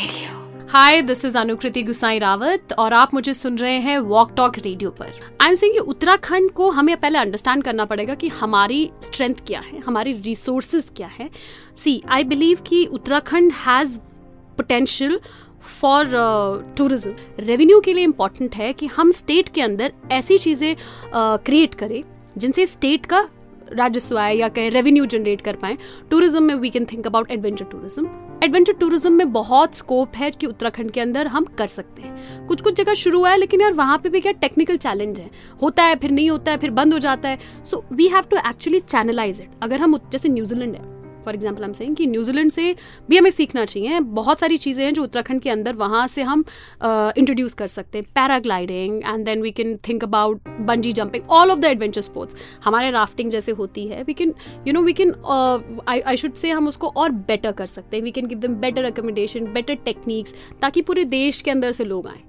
Radio. Hi, this is Anukriti Gusain Rawat और आप मुझे सुन रहे हैं वॉक टॉक रेडियो पर. आई एम सेइंग कि उत्तराखंड को हमें पहले अंडरस्टैंड करना पड़ेगा कि हमारी स्ट्रेंथ क्या है, हमारी रिसोर्सेज क्या है. सी, आई बिलीव कि Uttarakhand has potential for tourism. Revenue के लिए इम्पॉर्टेंट है कि हम स्टेट के अंदर ऐसी चीज़ें क्रिएट करें जिनसे स्टेट का राजस्व आए या कहें रेवेन्यू जनरेट कर पाएं. टूरिज्म में we can think about adventure tourism में बहुत स्कोप है कि उत्तराखंड के अंदर हम कर सकते हैं. कुछ कुछ जगह शुरू हुआ है, लेकिन यार वहाँ पे भी क्या टेक्निकल चैलेंज है, होता है फिर नहीं होता है फिर बंद हो जाता है. So we have to actually channelise it. अगर हम जैसे न्यूजीलैंड है फॉर एग्जाम्पल, हम सेइंग कि न्यूजीलैंड से भी हमें सीखना चाहिए. बहुत सारी चीज़ें हैं जो उत्तराखंड के अंदर वहाँ से हम इंट्रोड्यूस कर सकते हैं. Paragliding and then we can think about bungee jumping, all of the adventure sports. हमारे राफ्टिंग जैसे होती है, we can I should say हम उसको और बेटर कर सकते हैं. We can give them better accommodation, better techniques, ताकि पूरे देश के अंदर से लोग आएँ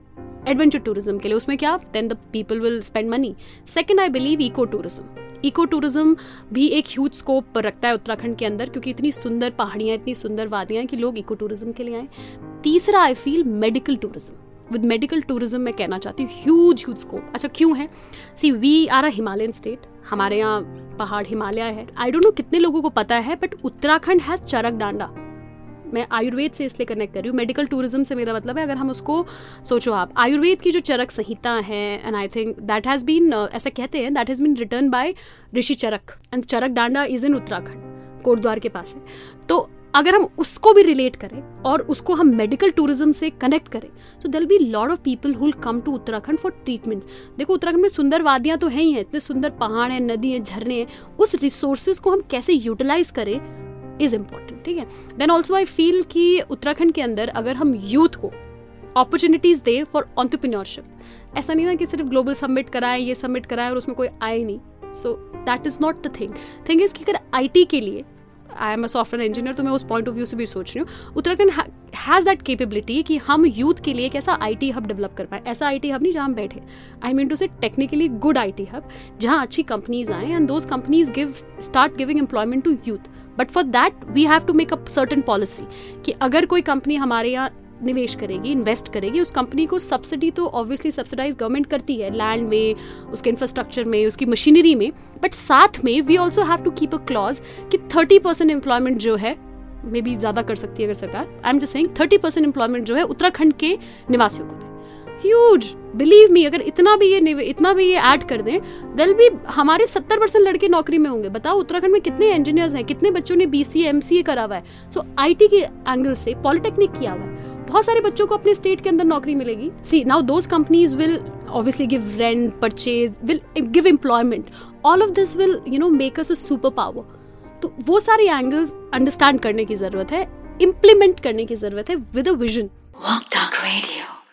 एडवेंचर टूरिज्म के लिए. उसमें क्या, then the people will spend money. Second, I believe eco tourism भी एक ह्यूज स्कोप रखता है उत्तराखंड के अंदर, क्योंकि इतनी सुंदर पहाड़ियाँ, इतनी सुंदर वादियाँ कि लोग इको टूरिज्म के लिए आएँ. तीसरा, I feel medical tourism. With medical tourism मैं कहना चाहती हूँ ह्यूज स्कोप. अच्छा, क्यों है? See, we are a Himalayan state. हमारे यहाँ पहाड़ हिमालय है. आई डोंट नो कितने लोगों को पता है, बट उत्तराखंड हैज़ चरक डांडा. मैं आयुर्वेद से इसलिए कनेक्ट कर रही हूँ, मेडिकल टूरिज्म से मेरा मतलब है. अगर हम उसको सोचो, आप आयुर्वेद की जो चरक संहिता है, and I think that has been, ऐसा कहते हैं, that has been written by Rishi Charak, and Charak Danda is in Uttarakhand, Kotdwar के पास है. तो अगर हम उसको भी रिलेट करें और उसको हम मेडिकल टूरिज्म से कनेक्ट करें, तो there will be lot of people who will come to Uttarakhand for treatments. देखो, उत्तराखंड में सुंदर वादियाँ तो हैं ही हैं, इतने सुंदर पहाड़ हैं, नदी हैं, झरने हैं. उस रिसोर्सेज को हम कैसे यूटिलाइज करें इज इम्पॉर्टेंट, ठीक है. देन ऑल्सो आई फील कि उत्तराखंड के अंदर अगर हम यूथ को अपॉर्चुनिटीज़ दें फॉर एंटरप्रेन्योरशिप, ऐसा नहीं ना कि सिर्फ ग्लोबल समिट कराएं, ये समिट कराएं और उसमें कोई आए नहीं. So that is not the thing is कि अगर IT के लिए, I am a software engineer, तो मैं उस पॉइंट ऑफ व्यू से भी सोच रही हूँ, उत्तराखंड हैज़ दैट कैपेबिलिटी कि हम यूथ के लिए एक ऐसा IT हब डेवलप कर पाए. ऐसा IT हब नहीं जहाँ हम बैठे, I mean to say technically good IT hub, जहाँ अच्छी कंपनीज आएँ and those companies start giving employment to youth. But for that we have to make a certain policy कि अगर कोई कंपनी हमारे यहाँ निवेश करेगी, इन्वेस्ट करेगी, उस कंपनी को सब्सिडी तो ऑब्वियसली सब्सिडाइज गवर्नमेंट करती है, लैंड में, उसके इंफ्रास्ट्रक्चर में, उसकी मशीनरी में. बट साथ में we also have to keep a clause कि 30% एम्प्लॉयमेंट जो है, मे बी ज़्यादा कर सकती है अगर सरकार, I am just saying 30% employment जो है उत्तराखंड के निवासियों को दें. Huge, believe me. अगर इतना भी ये ऐड कर दें, दल भी हमारे 70% लड़के नौकरी में होंगे. बताओ, उत्तराखंड में कितने इंजीनियर्स हैं, कितने बच्चों ने BCA MCA करा हुआ है. सो IT के एंगल से पॉलिटेक्निक किया हुआ है, बहुत सारे बच्चों को अपने स्टेट के अंदर नौकरी मिलेगी. See, now those companies will obviously give rent, purchase, will give employment. All of this will make us a super power. तो वो सारे एंगल्स अंडरस्टैंड करने की जरूरत है, इम्प्लीमेंट करने की जरूरत है विद अ विजन.